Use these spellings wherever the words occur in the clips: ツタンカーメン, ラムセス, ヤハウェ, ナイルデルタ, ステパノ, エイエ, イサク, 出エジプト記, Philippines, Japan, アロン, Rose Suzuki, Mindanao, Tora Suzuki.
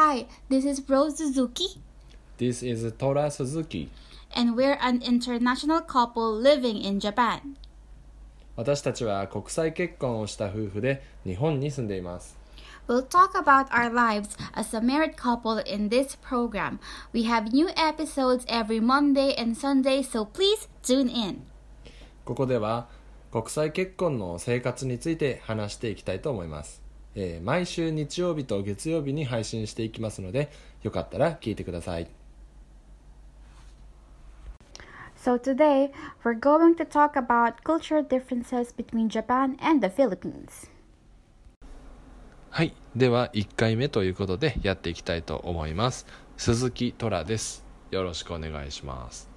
Hi, this is Rose Suzuki. This is Tora Suzuki. And we're an international couple living in Japan. 私たちは国際結婚をした夫婦で日本に住んでいます。We'll talk about our lives as a married couple in this program. We have new episodes every Monday and Sunday, so please tune in. ここでは国際結婚の生活について話していきたいと思います。毎週日曜日と月曜日に配信していきますので、よかったら聞いてください。So today, we're going to talk about cultural differences between Japan and the Philippines.はい、では1回目ということでやっていきたいと思います。鈴木トラです。よろしくお願いします。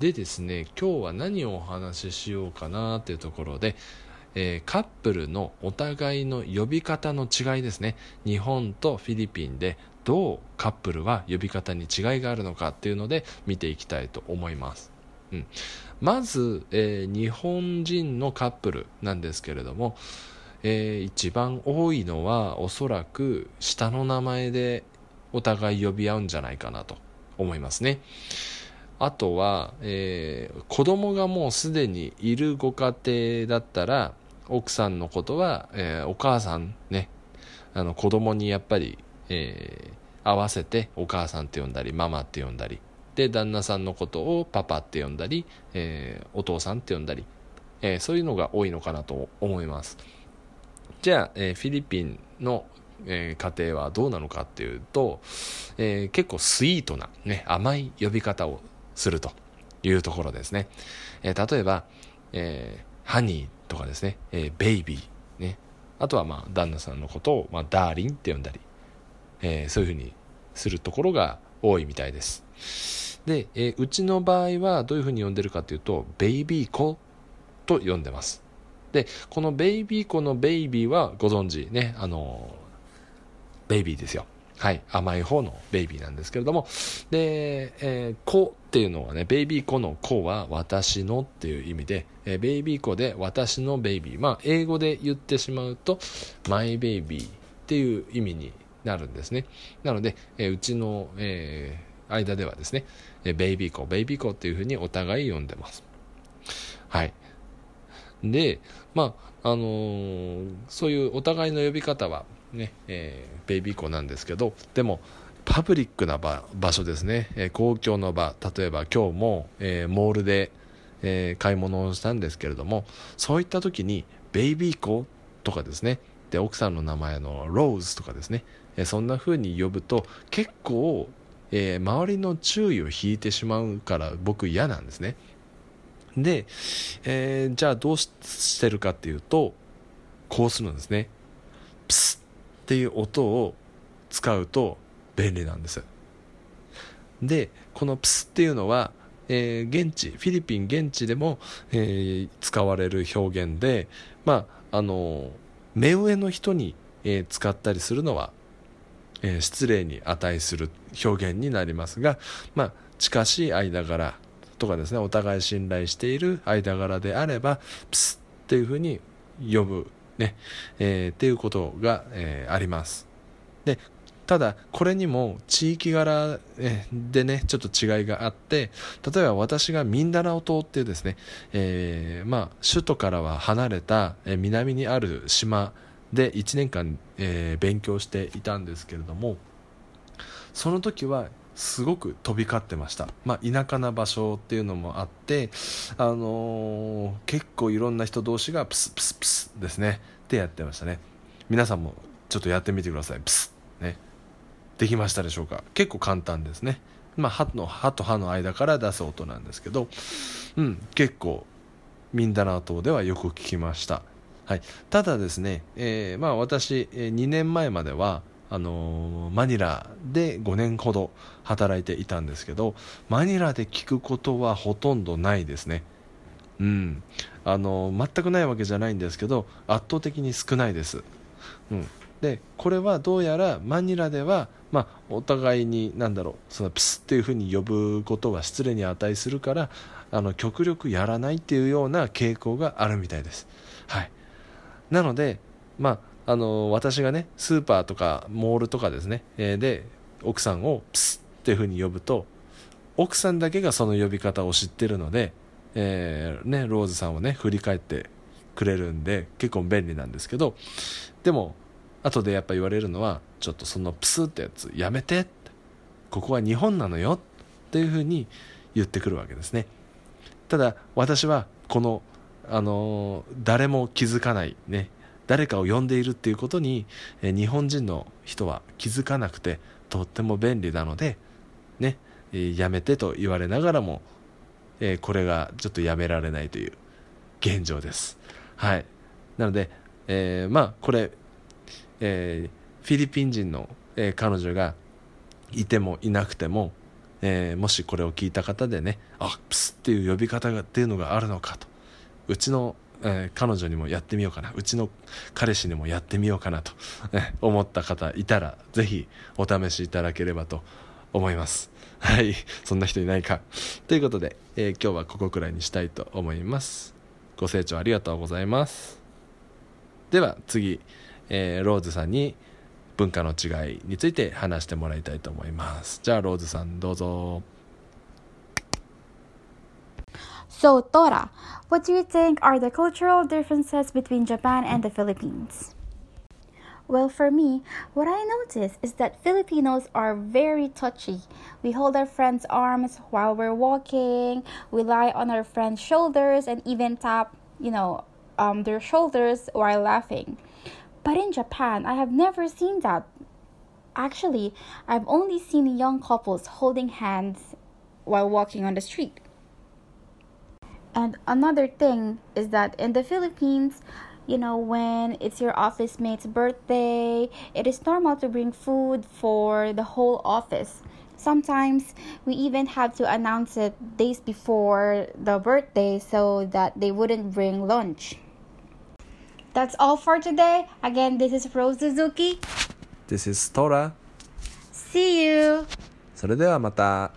でですね、今日は何をお話ししようかなっていうところで、カップルのお互いの呼び方の違いですね。日本とフィリピンでどうカップルは呼び方に違いがあるのかっていうので見ていきたいと思います。まず、日本人のカップルなんですけれども、一番多いのはおそらく下の名前でお互い呼び合うんじゃないかなと思いますね。あとは、子供がもうすでにいるご家庭だったら奥さんのことは、お母さんね、子供にやっぱり、合わせてお母さんって呼んだりママって呼んだりで、旦那さんのことをパパって呼んだり、お父さんって呼んだり、そういうのが多いのかなと思います。じゃあ、フィリピンの、家庭はどうなのかっていうと、結構スイートな、甘い呼び方をするというところですね。例えば、ハニーとかですね、ベイビー、あとは、旦那さんのことを、ダーリンって呼んだり、そういうふうにするところが多いみたいです。で、うちの場合はどういうふうに呼んでるかというと、ベイビー子と呼んでます。で、このベイビー子のベイビーはご存知ね、ベイビーですよ。はい、甘い方のベイビーなんですけれども、で、子っていうのはね、ベイビー子の子は私のっていう意味で、ベイビー子で私のベイビー、英語で言ってしまうとマイベイビーっていう意味になるんですね。なので、うちの、間ではですね、ベイビー子、ベイビー子っていうふうにお互い呼んでます。はい。で、そういうお互いの呼び方はね、ベイビー子なんですけど、でもパブリックな場所ですね、公共の場、例えば今日も、モールで、買い物をしたんですけれども、そういった時にベイビー子とかですね、で奥さんの名前のローズとかですね、そんな風に呼ぶと結構、周りの注意を引いてしまうから僕嫌なんですね。で、じゃあどうしてるかっていうと、こうするんですね。プスッっていう音を使うと便利なんです。で、このプスッっていうのは、現地、フィリピン現地でも、使われる表現で、目上の人に、使ったりするのは、失礼に値する表現になりますが、近しい間柄とかですね、お互い信頼している間柄であればプスッっていうふうに呼ぶね、っていうことが、あります。で、ただこれにも地域柄でね、ちょっと違いがあって、例えば私がミンダナオ島っていうですね、首都からは離れた南にある島で1年間、勉強していたんですけれども、その時はすごく飛び交ってました。田舎な場所っていうのもあって、結構いろんな人同士がプスプスプスですねってやってましたね。皆さんもちょっとやってみてください。プスね、できましたでしょうか。結構簡単ですね。歯と歯の間から出す音なんですけど、結構ミンダナオ島ではよく聞きました。はい。ただですね、私2年前まではマニラで5年ほど働いていたんですけど、マニラで聞くことはほとんどないですね。全くないわけじゃないんですけど、圧倒的に少ないです。で、これはどうやらマニラでは、お互いにそのプスっていうふうに呼ぶことは失礼に値するから、極力やらないっていうような傾向があるみたいです。はい。なので、私がねスーパーとかモールとかですね、で奥さんをプスっていう風に呼ぶと奥さんだけがその呼び方を知ってるので、ね、ローズさんをね振り返ってくれるんで結構便利なんですけど、でも後でやっぱ言われるのはちょっとそのプスってやつやめて、ここは日本なのよっていう風に言ってくるわけですね。ただ私はこの、誰も気づかないね誰かを呼んでいるっていうことに日本人の人は気づかなくてとっても便利なのでね、やめてと言われながらも、これがちょっとやめられないという現状です。はい。なので、これ、フィリピン人の、彼女がいてもいなくても、もしこれを聞いた方でね、あ、プスっていう呼び方がっていうのがあるのかと、うちの彼女にもやってみようかな、うちの彼氏にもやってみようかなと思った方いたらぜひお試しいただければと思います。はい。そんな人いないかということで、今日はここくらいにしたいと思います。ご清聴ありがとうございます。では次、ローズさんに文化の違いについて話してもらいたいと思います。じゃあローズさんどうぞ。So, Tora, what do you think are the cultural differences between Japan and the Philippines? Well, for me, what I notice is that Filipinos are very touchy. We hold our friends' arms while we're walking, we lie on our friends' shoulders, and even tap, their shoulders while laughing. But in Japan, I have never seen that. Actually, I've only seen young couples holding hands while walking on the street.And another thing is that in the Philippines, when it's your office mate's birthday, it is normal to bring food for the whole office. Sometimes we even have to announce it days before the birthday so that they wouldn't bring lunch. That's all for today. Again, this is Rose Suzuki. This is Tora. See you. それではまた。